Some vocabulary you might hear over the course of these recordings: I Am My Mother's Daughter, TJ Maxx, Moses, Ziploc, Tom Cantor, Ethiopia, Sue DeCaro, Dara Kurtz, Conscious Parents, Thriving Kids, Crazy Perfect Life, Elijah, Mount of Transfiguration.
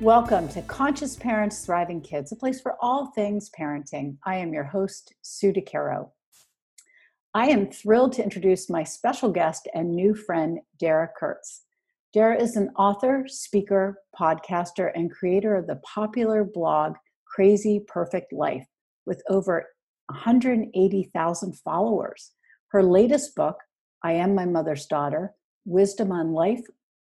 Welcome to Conscious Parents, Thriving Kids, a place for all things parenting. I am your host, Sue DeCaro. I am thrilled to introduce my special guest and new friend, Dara Kurtz. Dara is an author, speaker, podcaster, and creator of the popular blog, Crazy Perfect Life, with over 180,000 followers. Her latest book, I Am My Mother's Daughter, Wisdom on Life,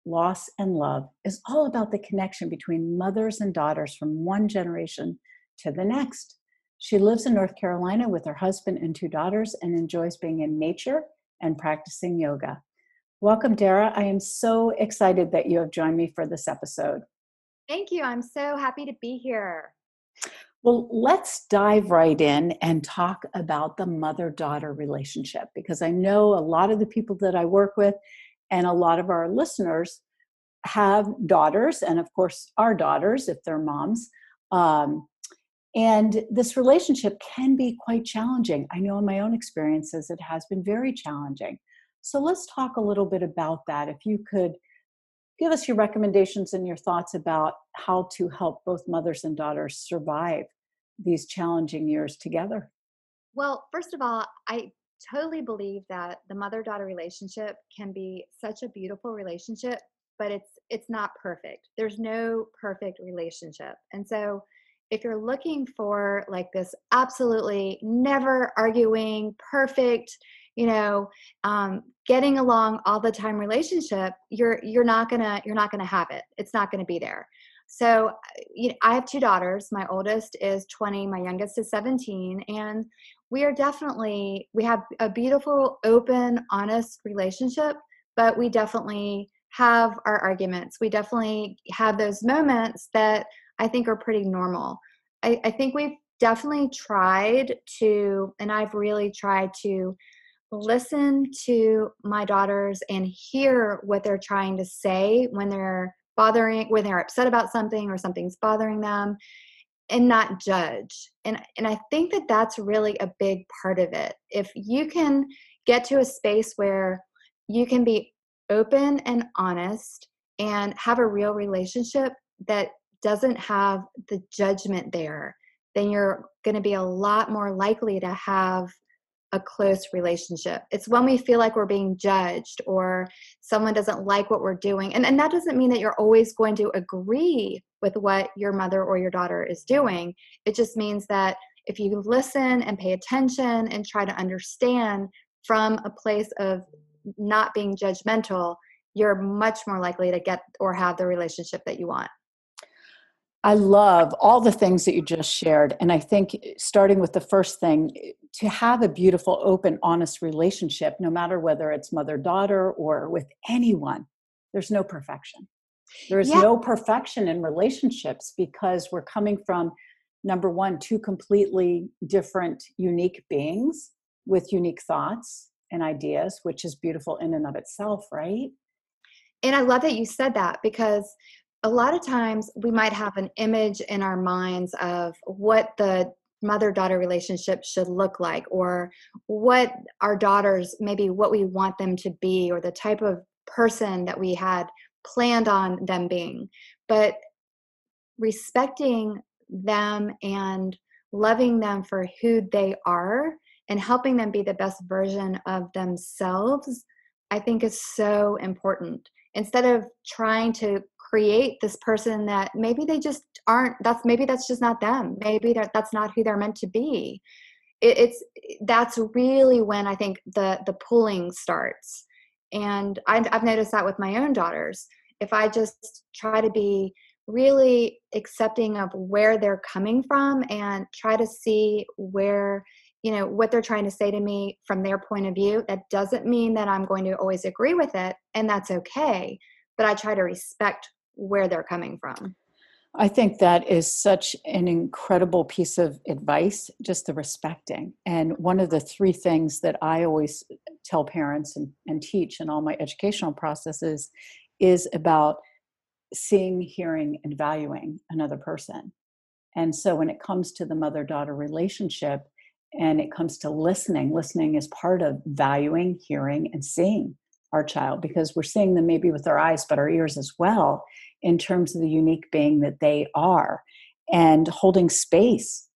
Loss and Love, is all about the connection between mothers and daughters from one generation to the next. She lives in North Carolina with her husband and two daughters and enjoys being in nature and practicing yoga. Welcome, Dara. I am so excited that you have joined me for this episode. Thank you. I'm so happy to be here. Well, let's dive right in and talk about the mother-daughter relationship, because I know a lot of the people that I work with and a lot of our listeners have daughters, and of course our daughters if they're moms. And this relationship can be quite challenging. I know in my own experiences it has been very challenging. So let's talk a little bit about that. If you could give us your recommendations and your thoughts about how to help both mothers and daughters survive these challenging years together. Well, first of all, I totally believe that the mother-daughter relationship can be such a beautiful relationship, but it's not perfect. There's no perfect relationship. And so if you're looking for like this absolutely never arguing, perfect, getting along all the time relationship, you're not gonna have it. It's not gonna be there. So I have two daughters. My oldest is 20, my youngest is 17, and we have a beautiful, open, honest relationship, but we definitely have our arguments. We definitely have those moments that I think are pretty normal. I think we've definitely tried to, and I've really tried to listen to my daughters and hear what they're trying to say when they're upset about something or something's bothering them, and not judge. And I think that that's really a big part of it. If you can get to a space where you can be open and honest and have a real relationship that doesn't have the judgment there, then you're going to be a lot more likely to have a close relationship. It's when we feel like we're being judged or someone doesn't like what we're doing. And that doesn't mean that you're always going to agree with what your mother or your daughter is doing. It just means that if you listen and pay attention and try to understand from a place of not being judgmental, you're much more likely to get or have the relationship that you want. I love all the things that you just shared. And I think starting with the first thing, to have a beautiful, open, honest relationship, no matter whether it's mother-daughter or with anyone, there's no perfection. There is no perfection in relationships, because we're coming from, number one, two completely different, unique beings with unique thoughts and ideas, which is beautiful in and of itself, right? And I love that you said that, because a lot of times we might have an image in our minds of what the mother-daughter relationship should look like, or what our daughters, maybe what we want them to be, or the type of person that we had planned on them being. But respecting them and loving them for who they are and helping them be the best version of themselves, I think is so important. Instead of trying to create this person that maybe they just aren't, maybe that's just not them. Maybe that's not who they're meant to be. That's really when I think the pulling starts. And I've noticed that with my own daughters. If I just try to be really accepting of where they're coming from and try to see where, what they're trying to say to me from their point of view, that doesn't mean that I'm going to always agree with it, and that's okay. But I try to respect where they're coming from. I think that is such an incredible piece of advice, just the respecting. And one of the three things that I always tell parents and teach in all my educational processes is about seeing, hearing, and valuing another person. And so when it comes to the mother-daughter relationship and it comes to listening, listening is part of valuing, hearing, and seeing our child, because we're seeing them maybe with our eyes, but our ears as well, in terms of the unique being that they are, and holding space.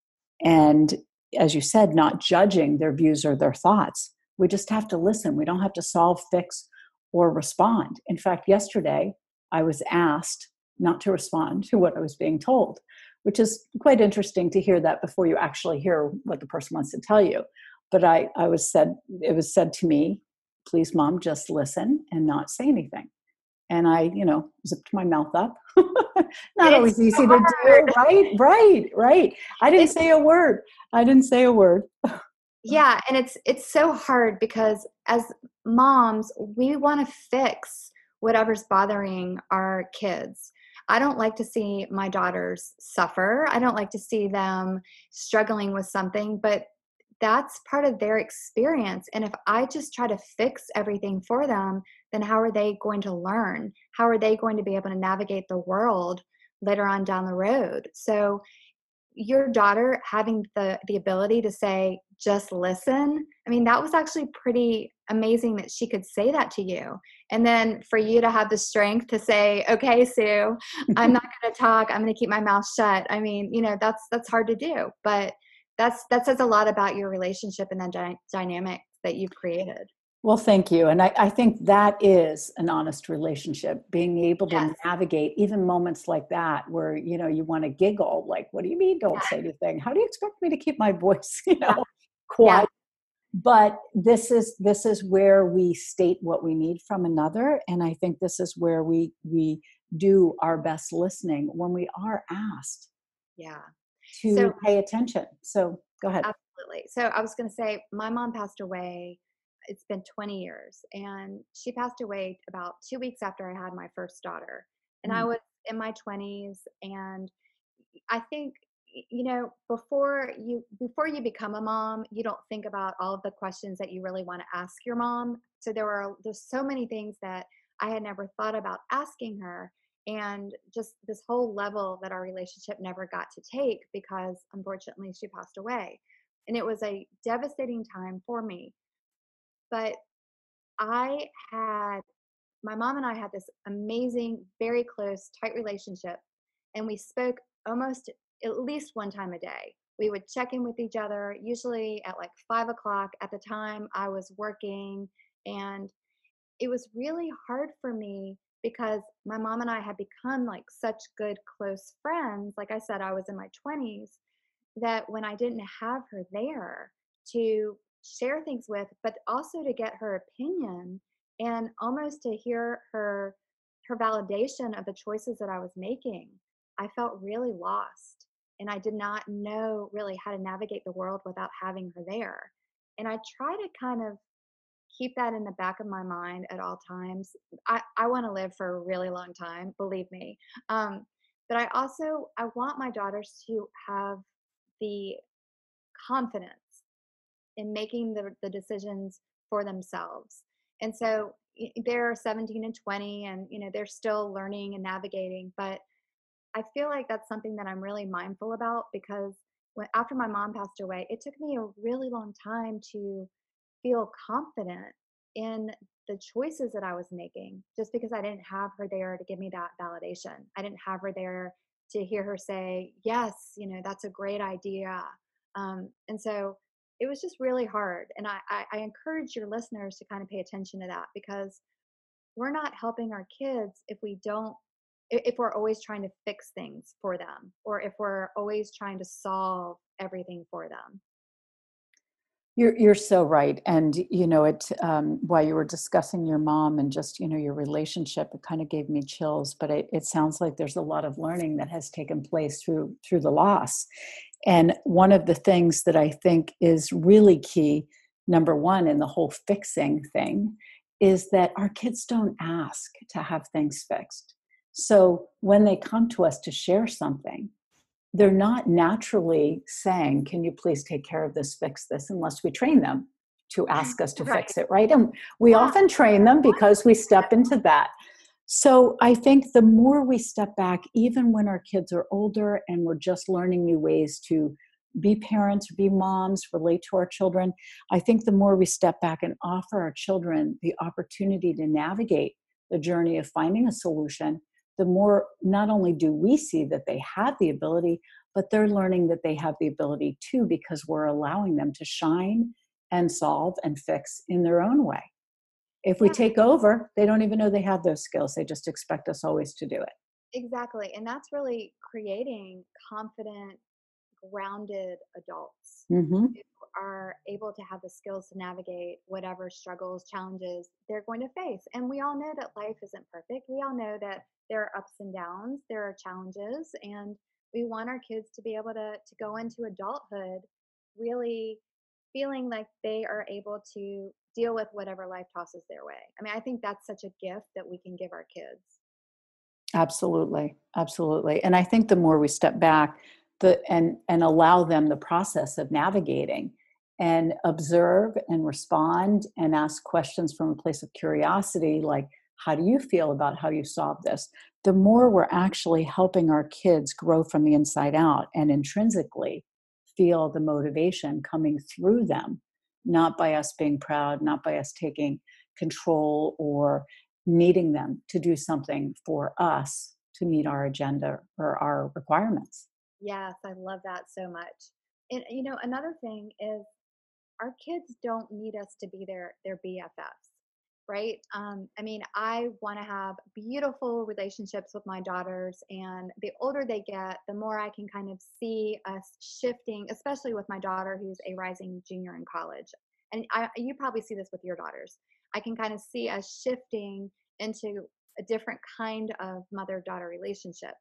And as you said, not judging their views or their thoughts. We just have to listen. We don't have to solve, fix, or respond. In fact, yesterday I was asked not to respond to what I was being told, which is quite interesting to hear that before you actually hear what the person wants to tell you. But it was said to me, please, Mom, just listen and not say anything. And I, zipped my mouth up. Not always easy to do, right? Right. I didn't say a word. Yeah, and it's so hard because as moms, we want to fix whatever's bothering our kids. I don't like to see my daughters suffer. I don't like to see them struggling with something, but that's part of their experience. And if I just try to fix everything for them, then how are they going to learn? How are they going to be able to navigate the world later on down the road? So your daughter having the ability to say, just listen. I mean, that was actually pretty amazing that she could say that to you. And then for you to have the strength to say, okay, Sue, I'm not going to talk. I'm going to keep my mouth shut. I mean, that's hard to do, but that says a lot about your relationship and the dynamic that you've created. Well, thank you. And I think that is an honest relationship, being able to navigate even moments like that where, you want to giggle, like, what do you mean don't say anything? How do you expect me to keep my voice, quiet? Yeah. But this is where we state what we need from another. And I think this is where we do our best listening when we are asked. Yeah. To pay attention. So go ahead. Absolutely. So I was going to say, my mom passed away. It's been 20 years. And she passed away about 2 weeks after I had my first daughter. And I was in my 20s. And I think, before you become a mom, you don't think about all of the questions that you really want to ask your mom. So there's so many things that I had never thought about asking her. And just this whole level that our relationship never got to take because, unfortunately, she passed away. And it was a devastating time for me. But my mom and I had this amazing, very close, tight relationship. And we spoke almost at least one time a day. We would check in with each other, usually at 5:00. At the time, I was working. And it was really hard for me, because my mom and I had become such good, close friends. Like I said, I was in my 20s, that when I didn't have her there to share things with, but also to get her opinion and almost to hear her validation of the choices that I was making, I felt really lost. And I did not know really how to navigate the world without having her there. And I try to kind of keep that in the back of my mind at all times. I want to live for a really long time, believe me. But I want my daughters to have the confidence in making the decisions for themselves. And so they're 17 and 20 and, they're still learning and navigating. But I feel like that's something that I'm really mindful about, because after my mom passed away, it took me a really long time to feel confident in the choices that I was making, just because I didn't have her there to give me that validation. I didn't have her there to hear her say, yes, that's a great idea. And so it was just really hard. And I encourage your listeners to kind of pay attention to that, because we're not helping our kids if we're always trying to fix things for them, or if we're always trying to solve everything for them. You're so right. And, while you were discussing your mom and just, your relationship, it kind of gave me chills, but it sounds like there's a lot of learning that has taken place through the loss. And one of the things that I think is really key, number one, in the whole fixing thing, is that our kids don't ask to have things fixed. So when they come to us to share something, they're not naturally saying, can you please take care of this, fix this, unless we train them to ask us to fix it, right? And we often train them because we step into that. So I think the more we step back, even when our kids are older and we're just learning new ways to be parents, be moms, relate to our children, I think the more we step back and offer our children the opportunity to navigate the journey of finding a solution, the more not only do we see that they have the ability, but they're learning that they have the ability too, because we're allowing them to shine and solve and fix in their own way. If we take over, they don't even know they have those skills. They just expect us always to do it. Exactly. And that's really creating confident, grounded adults who are able to have the skills to navigate whatever struggles, challenges they're going to face. And we all know that life isn't perfect. We all know that there are ups and downs, there are challenges, and we want our kids to be able to go into adulthood really feeling like they are able to deal with whatever life tosses their way. I mean, I think that's such a gift that we can give our kids. Absolutely. Absolutely. And I think the more we step back and allow them the process of navigating and observe and respond and ask questions from a place of curiosity, like, how do you feel about how you solve this? The more we're actually helping our kids grow from the inside out and intrinsically feel the motivation coming through them, not by us being proud, not by us taking control or needing them to do something for us to meet our agenda or our requirements. Yes, I love that so much. And, you know, another thing is our kids don't need us to be their BFFs. Right? I mean, I want to have beautiful relationships with my daughters, and the older they get, the more I can kind of see us shifting, especially with my daughter who's a rising junior in college. And you probably see this with your daughters. I can kind of see us shifting into a different kind of mother-daughter relationship.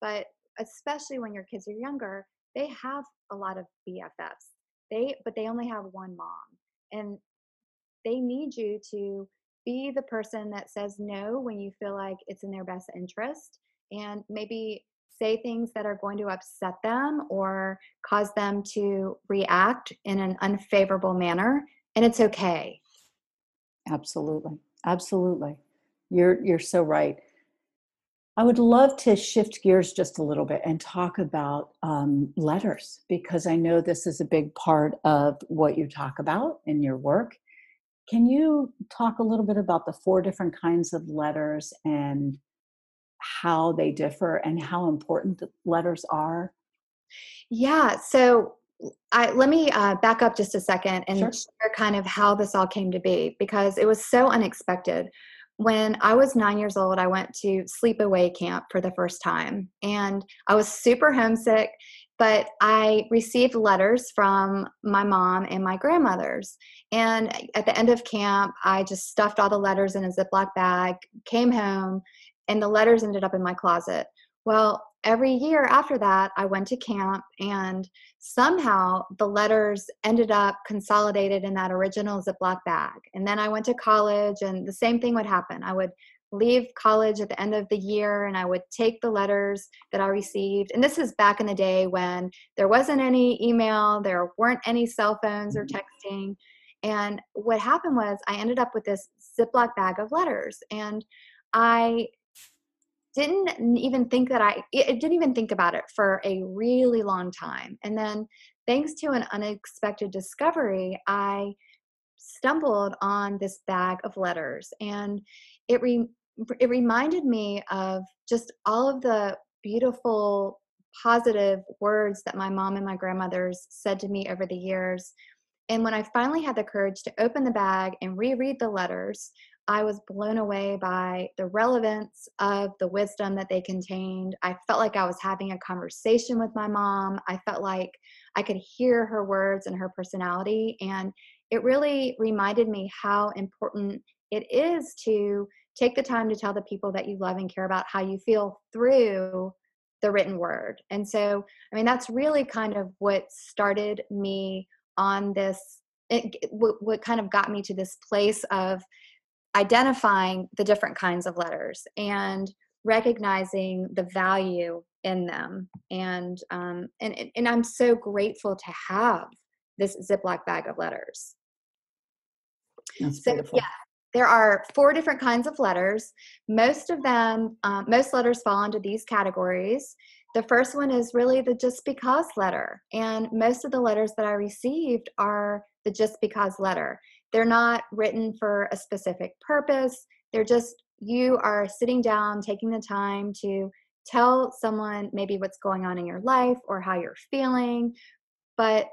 But especially when your kids are younger, they have a lot of BFFs. But they only have one mom, and they need you to be the person that says no when you feel like it's in their best interest, and maybe say things that are going to upset them or cause them to react in an unfavorable manner. And it's okay. Absolutely. Absolutely. You're so right. I would love to shift gears just a little bit and talk about letters, because I know this is a big part of what you talk about in your work. Can you talk a little bit about the 4 different kinds of letters and how they differ and how important the letters are? Yeah. So let me back up just a second and share kind of how this all came to be, because it was so unexpected. When I was 9 years old, I went to sleepaway camp for the first time, and I was super homesick, but I received letters from my mom and my grandmothers. And at the end of camp, I just stuffed all the letters in a Ziploc bag, came home, and the letters ended up in my closet. Well, every year after that, I went to camp, and somehow the letters ended up consolidated in that original Ziploc bag. And then I went to college, and the same thing would happen. I would leave college at the end of the year, and I would take the letters that I received. And this is back in the day when there wasn't any email, there weren't any cell phones or texting. And what happened was I ended up with this Ziploc bag of letters, and I didn't even think that I didn't even think about it for a really long time. And then thanks to an unexpected discovery, I stumbled on this bag of letters, and it reminded me of just all of the beautiful, positive words that my mom and my grandmothers said to me over the years. And when I finally had the courage to open the bag and reread the letters, I was blown away by the relevance of the wisdom that they contained. I felt like I was having a conversation with my mom. I felt like I could hear her words and her personality. And it really reminded me how important it is to take the time to tell the people that you love and care about how you feel through the written word. And so, I mean, that's really kind of what started me on this, what kind of got me to this place of identifying the different kinds of letters. And recognizing the value in them. And I'm so grateful to have this Ziploc bag of letters. That's so beautiful. Yeah, there are 4 different kinds of letters. Most of them, most letters fall into these categories. The first one is really the just because letter. And most of the letters that I received are the just because letter. They're not written for a specific purpose. They're just, you are sitting down, taking the time to tell someone maybe what's going on in your life or how you're feeling. But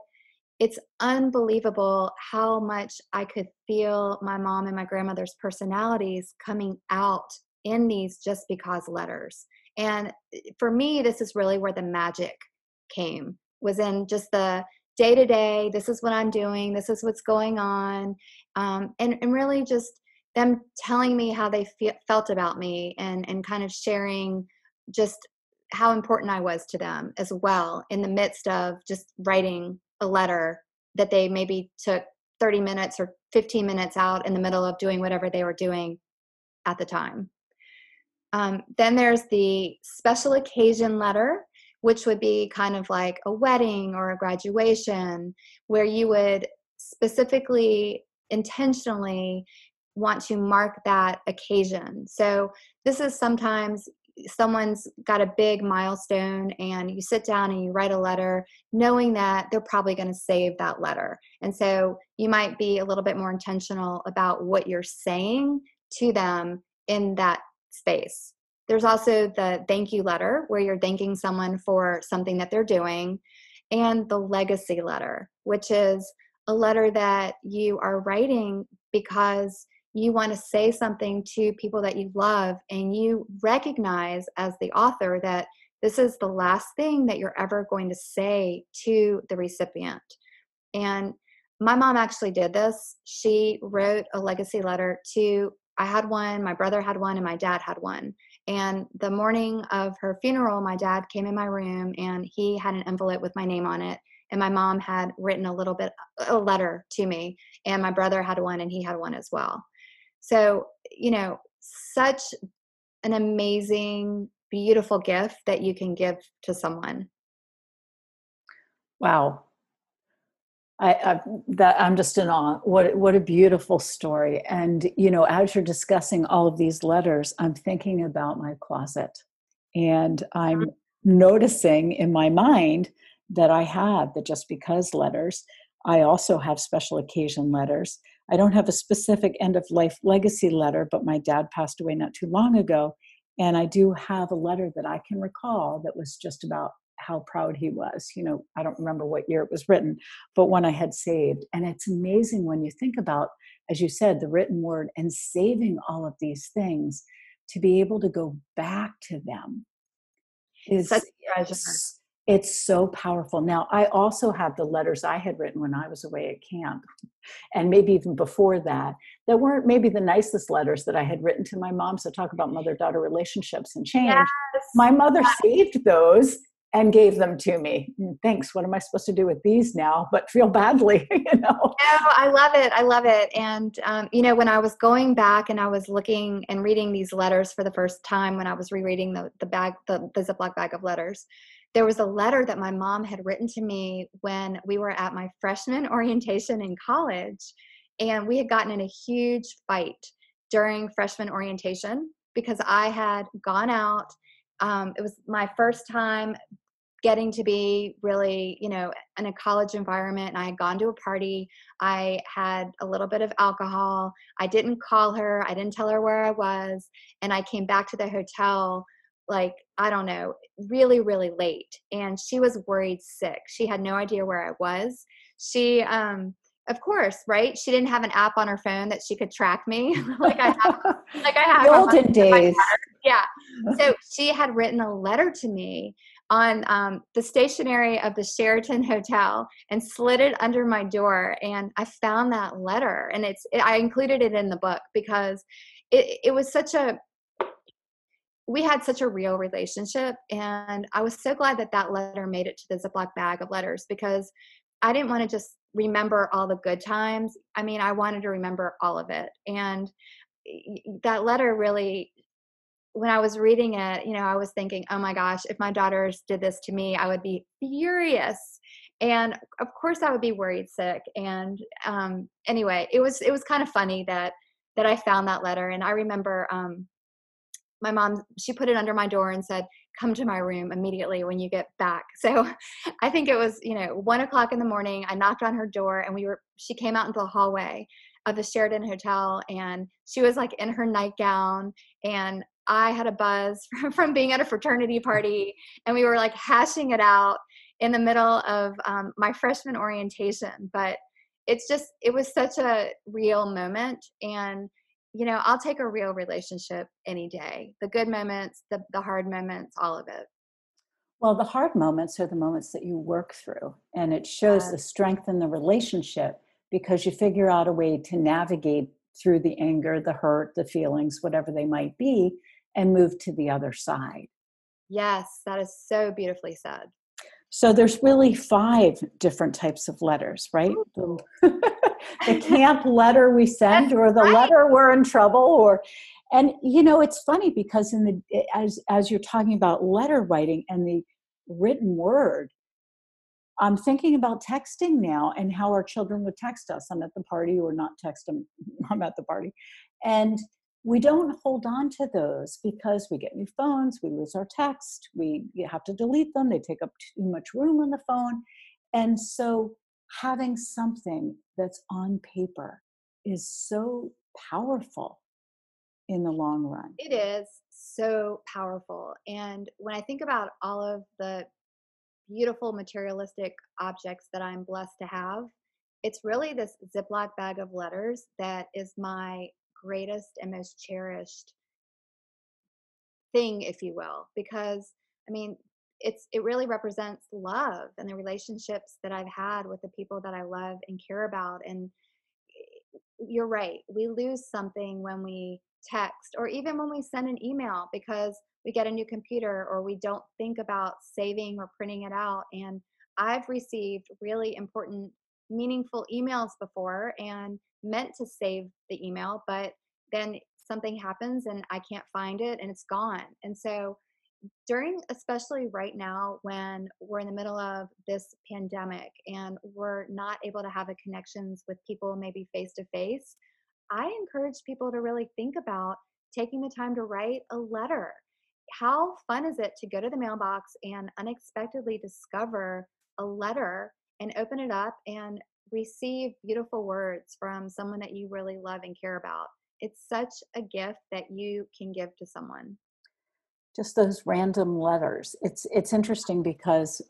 it's unbelievable how much I could feel my mom and my grandmother's personalities coming out in these just because letters. And for me, this is really where the magic came, was in just the day-to-day, this is what I'm doing, this is what's going on, and really just them telling me how they felt about me and kind of sharing just how important I was to them as well, in the midst of just writing a letter that they maybe took 30 minutes or 15 minutes out in the middle of doing whatever they were doing at the time. Then there's the special occasion letter, which would be kind of like a wedding or a graduation, where you would specifically, intentionally want to mark that occasion. So this is sometimes someone's got a big milestone and you sit down and you write a letter knowing that they're probably going to save that letter. And so you might be a little bit more intentional about what you're saying to them in that space. There's also the thank you letter, where you're thanking someone for something that they're doing, and the legacy letter, which is a letter that you are writing because you want to say something to people that you love, and you recognize as the author that this is the last thing that you're ever going to say to the recipient. And my mom actually did this. She wrote a legacy letter to, I had one, my brother had one, and my dad had one. And the morning of her funeral, my dad came in my room and he had an envelope with my name on it. And my mom had written a letter to me, and my brother had one and he had one as well. So, you know, such an amazing, beautiful gift that you can give to someone. Wow. I'm just in awe. What a beautiful story. And, you know, as you're discussing all of these letters, I'm thinking about my closet, and I'm noticing in my mind that I have the just because letters. I also have special occasion letters. I don't have a specific end of life legacy letter, but my dad passed away not too long ago. And I do have a letter that I can recall that was just about how proud he was. You know, I don't remember what year it was written, but one I had saved. And it's amazing when you think about, as you said, the written word and saving all of these things, to be able to go back to them is it's so powerful. Now, I also have the letters I had written when I was away at camp, and maybe even before that, that weren't maybe the nicest letters that I had written to my mom. So talk about mother-daughter relationships and change. Yes. My mother saved those and gave them to me. Thanks. What am I supposed to do with these now? But feel badly, you know? No, I love it. I love it. And, you know, when I was going back and I was looking and reading these letters for the first time, when I was rereading the Ziploc bag of letters, there was a letter that my mom had written to me when we were at my freshman orientation in college, and we had gotten in a huge fight during freshman orientation because I had gone out. It was my first time getting to be really, you know, in a college environment, and I had gone to a party. I had a little bit of alcohol. I didn't call her. I didn't tell her where I was. And I came back to the hotel, like, I don't know, really, really late. And she was worried sick. She had no idea where I was. She, of course, right? She didn't have an app on her phone that she could track me. like I have the olden days. Yeah. So she had written a letter to me on the stationery of the Sheraton Hotel and slid it under my door. And I found that letter, and I included it in the book because it was such a, we had such a real relationship. And I was so glad that that letter made it to the Ziploc bag of letters, because I didn't want to just remember all the good times. I mean, I wanted to remember all of it. And that letter really when I was reading it, you know, I was thinking, oh my gosh, if my daughters did this to me, I would be furious. And of course I would be worried sick. And anyway, it was kind of funny that I found that letter. And I remember my mom, she put it under my door and said, come to my room immediately when you get back. So I think it was, 1 o'clock in the morning, I knocked on her door and she came out into the hallway of the Sheraton Hotel, and she was like in her nightgown, and I had a buzz from being at a fraternity party, and we were like hashing it out in the middle of my freshman orientation. But it was such a real moment. And I'll take a real relationship any day. The good moments, the hard moments, all of it. Well, the hard moments are the moments that you work through. And it shows the strength in the relationship, because you figure out a way to navigate through the anger, the hurt, the feelings, whatever they might be, and move to the other side. Yes, that is so beautifully said. So there's really 5 different types of letters, right? The camp letter we send, or the letter we're in trouble, and it's funny because as you're talking about letter writing and the written word, I'm thinking about texting now and how our children would text us. I'm at the party, or not text them, I'm at the party. And we don't hold on to those because we get new phones, we lose our text, we have to delete them, they take up too much room on the phone. And so having something that's on paper is so powerful in the long run. It is so powerful. And when I think about all of the beautiful materialistic objects that I'm blessed to have, it's really this Ziploc bag of letters that is my greatest and most cherished thing, if you will, because it really represents love and the relationships that I've had with the people that I love and care about. And you're right, we lose something when we text, or even when we send an email, because we get a new computer or we don't think about saving or printing it out. And I've received really important, meaningful emails before and meant to save the email, but then something happens and I can't find it and it's gone. And so especially right now when we're in the middle of this pandemic and we're not able to have the connections with people maybe face to face, I encourage people to really think about taking the time to write a letter. How fun is it to go to the mailbox and unexpectedly discover a letter and open it up and receive beautiful words from someone that you really love and care about? It's such a gift that you can give to someone. Just those random letters. It's interesting because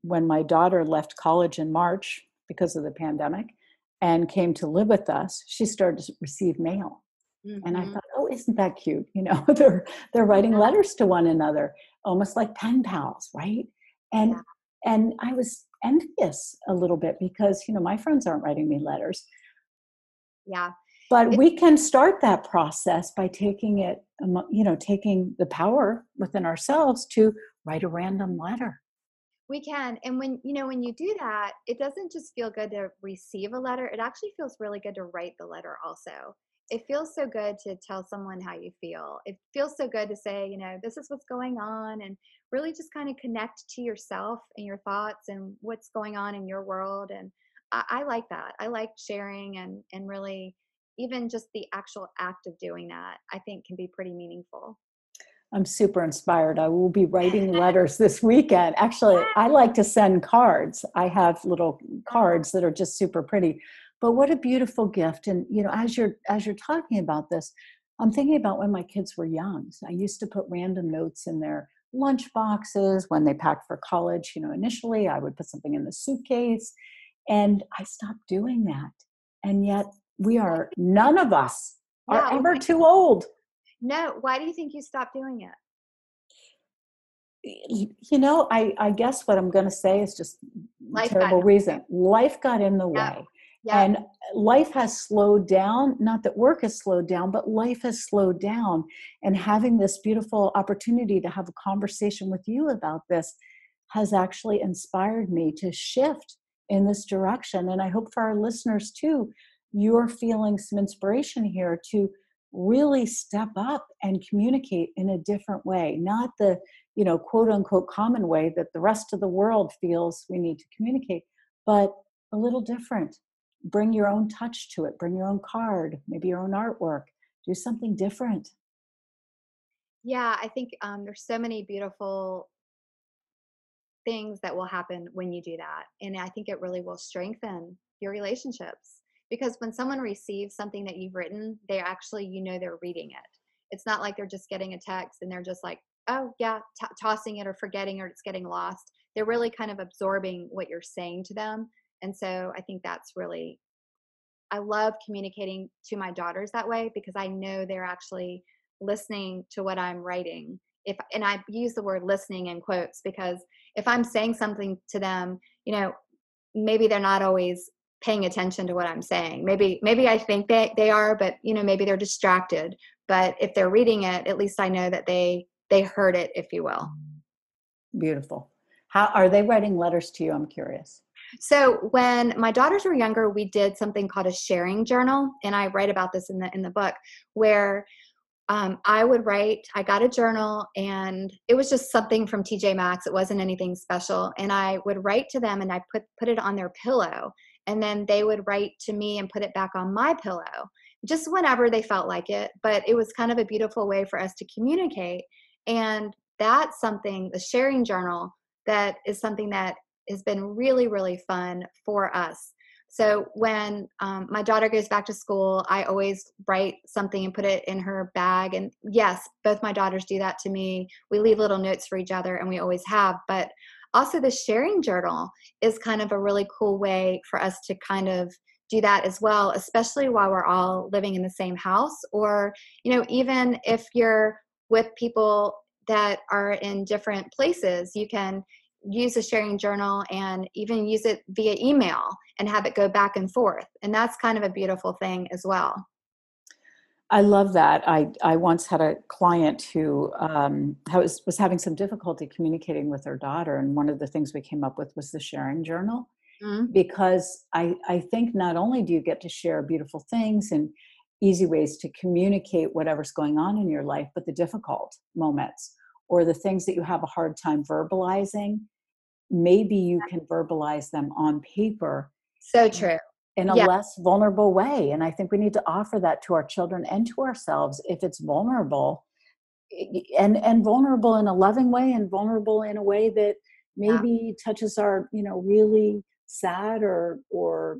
when my daughter left college in March because of the pandemic and came to live with us, she started to receive mail. Mm-hmm. And I thought, oh, isn't that cute? They're writing letters to one another, almost like pen pals, right? And and I was envious a little bit because, my friends aren't writing me letters. Yeah. But we can start that process by taking the power within ourselves to write a random letter. We can. And when you do that, it doesn't just feel good to receive a letter. It actually feels really good to write the letter also. It feels so good to tell someone how you feel. It feels so good to say, this is what's going on, and really just kind of connect to yourself and your thoughts and what's going on in your world. And I like that. I like sharing and really even just the actual act of doing that, I think, can be pretty meaningful. I'm super inspired. I will be writing letters this weekend. Actually, I like to send cards. I have little cards that are just super pretty. But what a beautiful gift. And, as you're talking about this, I'm thinking about when my kids were young. So I used to put random notes in their lunch boxes when they packed for college. Initially I would put something in the suitcase, and I stopped doing that. And yet none of us are ever too old. No. Why do you think you stopped doing it? I guess what I'm going to say is just a terrible reason. Life got in the way. Yeah. And life has slowed down. Not that work has slowed down, but life has slowed down. And having this beautiful opportunity to have a conversation with you about this has actually inspired me to shift in this direction. And I hope for our listeners too, you're feeling some inspiration here to really step up and communicate in a different way, not the, you know, quote unquote common way that the rest of the world feels we need to communicate, but a little different. Bring your own touch to it, bring your own card, maybe your own artwork, do something different. Yeah, I think there's so many beautiful things that will happen when you do that. And I think it really will strengthen your relationships, because when someone receives something that you've written, they actually, you know, they're reading it. It's not like they're just getting a text and they're just like, oh yeah, tossing it or forgetting, or it's getting lost. They're really kind of absorbing what you're saying to them. And so I think that's really, I love communicating to my daughters that way, because I know they're actually listening to what I'm writing. And I use the word listening in quotes, because if I'm saying something to them, you know, maybe they're not always paying attention to what I'm saying. Maybe I think they are, but you know, maybe they're distracted. But if they're reading it, at least I know that they heard it, if you will. Beautiful. How are they writing letters to you? I'm curious. So when my daughters were younger, we did something called a sharing journal. And I write about this in the book, where I got a journal, and it was just something from TJ Maxx. It wasn't anything special. And I would write to them, and I put it on their pillow, and then they would write to me and put it back on my pillow, just whenever they felt like it. But it was kind of a beautiful way for us to communicate. And that's something, the sharing journal, that is something that has been really, really fun for us. So when my daughter goes back to school, I always write something and put it in her bag. And yes, both my daughters do that to me. We leave little notes for each other, and we always have. But also the sharing journal is kind of a really cool way for us to kind of do that as well, especially while we're all living in the same house, or, you know, even if you're with people that are in different places, you can use a sharing journal and even use it via email and have it go back and forth. And that's kind of a beautiful thing as well. I love that. I once had a client who was having some difficulty communicating with her daughter. And one of the things we came up with was the sharing journal, mm-hmm. because I think not only do you get to share beautiful things and easy ways to communicate whatever's going on in your life, but the difficult moments or the things that you have a hard time verbalizing, maybe you can verbalize them on paper. So true. In a less vulnerable way. And I think we need to offer that to our children and to ourselves, if it's vulnerable, and vulnerable in a loving way, and vulnerable in a way that maybe touches our, you know, really sad or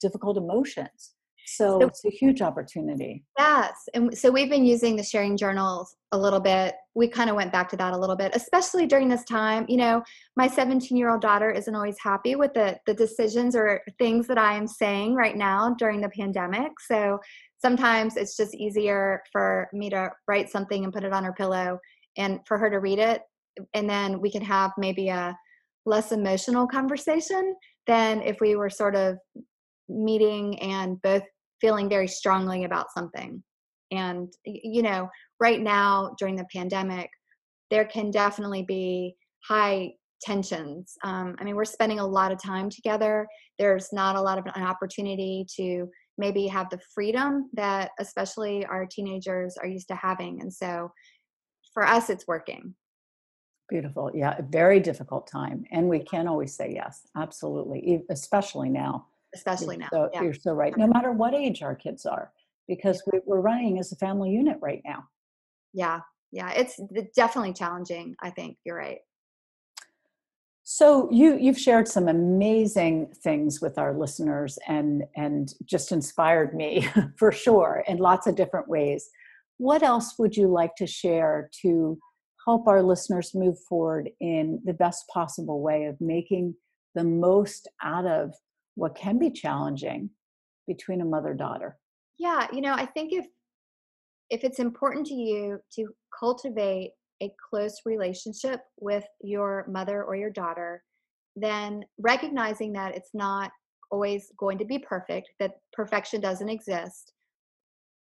difficult emotions. So it's a huge opportunity. Yes. And so we've been using the sharing journals a little bit. We kind of went back to that a little bit, especially during this time. You know, my 17-year-old daughter isn't always happy with the decisions or things that I am saying right now during the pandemic. So sometimes it's just easier for me to write something and put it on her pillow and for her to read it. And then we can have maybe a less emotional conversation than if we were sort of meeting and both feeling very strongly about something. And, you know, right now during the pandemic, there can definitely be high tensions. I mean, we're spending a lot of time together. There's not a lot of an opportunity to maybe have the freedom that especially our teenagers are used to having. And so for us, it's working. Beautiful. Yeah. A very difficult time. And we can't always say yes. Absolutely. Especially now. So, yeah. You're so right. No matter what age our kids are, because we're running as a family unit right now. Yeah. Yeah. It's definitely challenging. I think you're right. So you've shared some amazing things with our listeners and just inspired me for sure in lots of different ways. What else would you like to share to help our listeners move forward in the best possible way of making the most out of what can be challenging between a mother-daughter? Yeah, you know, I think if it's important to you to cultivate a close relationship with your mother or your daughter, then recognizing that it's not always going to be perfect, that perfection doesn't exist,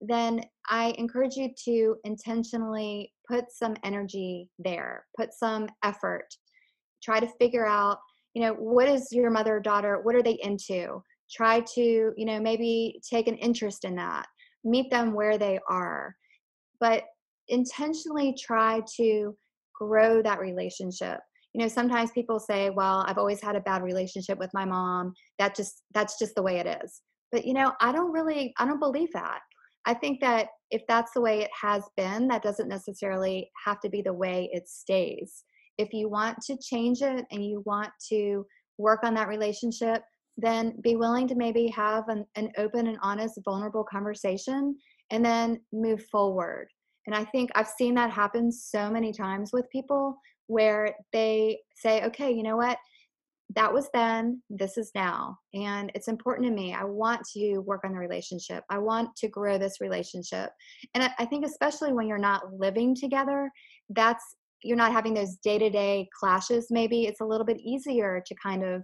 then I encourage you to intentionally put some energy there, put some effort, try to figure out, you know, what is your mother or daughter, what are they into? Try to, you know, maybe take an interest in that. meet them where they are, but intentionally try to grow that relationship. You know, sometimes people say, well, I've always had a bad relationship with my mom. That's just the way it is. But, you know, I don't believe that. I think that if that's the way it has been, that doesn't necessarily have to be the way it stays. If you want to change it and you want to work on that relationship, then be willing to maybe have an open and honest, vulnerable conversation and then move forward. And I think I've seen that happen so many times with people where they say, okay, you know what? That was then, this is now. And it's important to me. I want to work on the relationship. I want to grow this relationship. And I think especially when you're not living together, you're not having those day-to-day clashes. Maybe it's a little bit easier to kind of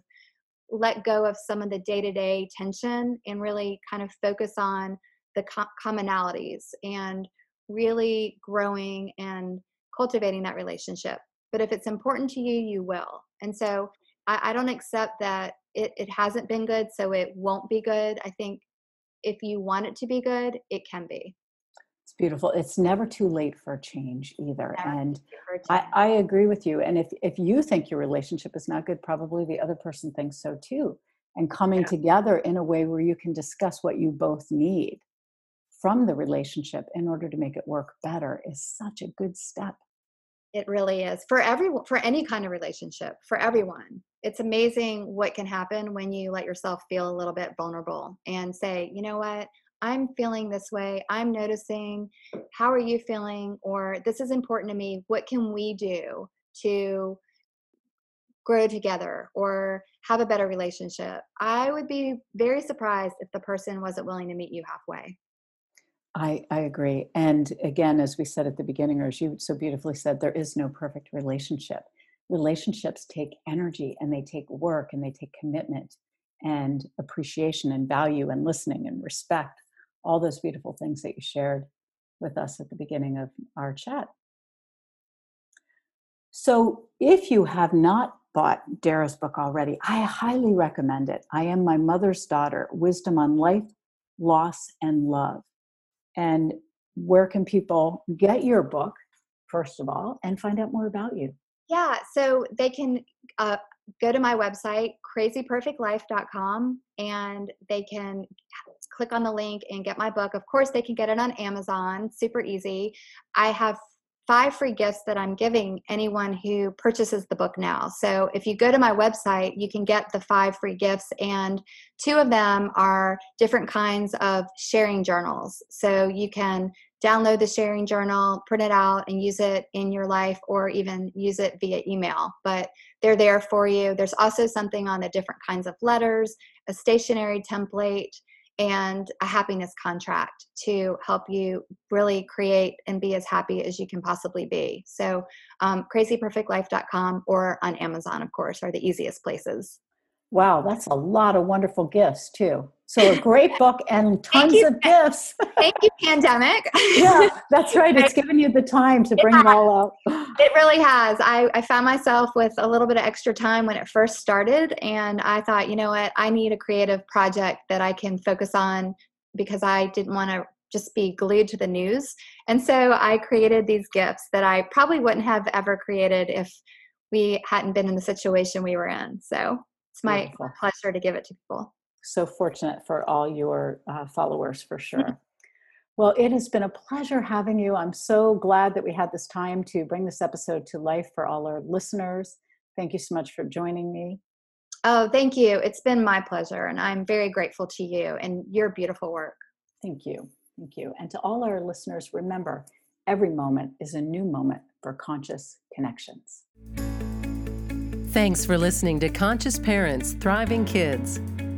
let go of some of the day-to-day tension and really kind of focus on the commonalities and really growing and cultivating that relationship. But if it's important to you, you will. And so I don't accept that it hasn't been good, so it won't be good. I think if you want it to be good, it can be. It's beautiful. It's never too late for change either. And I agree with you. And if you think your relationship is not good, probably the other person thinks so too. And coming together in a way where you can discuss what you both need from the relationship in order to make it work better is such a good step. It really is for everyone, for any kind of relationship, for everyone. It's amazing what can happen when you let yourself feel a little bit vulnerable and say, you know what, I'm feeling this way. I'm noticing. How are you feeling? Or this is important to me. What can we do to grow together or have a better relationship? I would be very surprised if the person wasn't willing to meet you halfway. I agree. And again, as we said at the beginning, or as you so beautifully said, there is no perfect relationship. Relationships take energy and they take work and they take commitment and appreciation and value and listening and respect, all those beautiful things that you shared with us at the beginning of our chat. So if you have not bought Dara's book already, I highly recommend it. I Am My Mother's Daughter, Wisdom on Life, Loss, and Love. And where can people get your book, first of all, and find out more about you? Yeah, so they can go to my website, crazyperfectlife.com, and they can click on the link and get my book. Of course, they can get it on Amazon, super easy. I have 5 free gifts that I'm giving anyone who purchases the book now. So if you go to my website, you can get the 5 free gifts, and 2 of them are different kinds of sharing journals. So you can download the sharing journal, print it out, and use it in your life, or even use it via email. But they're there for you. There's also something on the different kinds of letters, a stationery template, and a happiness contract to help you really create and be as happy as you can possibly be. So crazyperfectlife.com or on Amazon, of course, are the easiest places. Wow, that's a lot of wonderful gifts too. So a great book and tons of gifts. Thank you, pandemic. Yeah, that's right. It's given you the time to bring it all up. It really has. I found myself with a little bit of extra time when it first started. And I thought, you know what, I need a creative project that I can focus on because I didn't want to just be glued to the news. And so I created these gifts that I probably wouldn't have ever created if we hadn't been in the situation we were in. So it's my pleasure to give it to people. So fortunate for all your followers, for sure. Well, it has been a pleasure having you. I'm so glad that we had this time to bring this episode to life for all our listeners. Thank you so much for joining me. Oh, thank you. It's been my pleasure, and I'm very grateful to you and your beautiful work. Thank you. Thank you. And to all our listeners, remember, every moment is a new moment for conscious connections. Thanks for listening to Conscious Parents, Thriving Kids.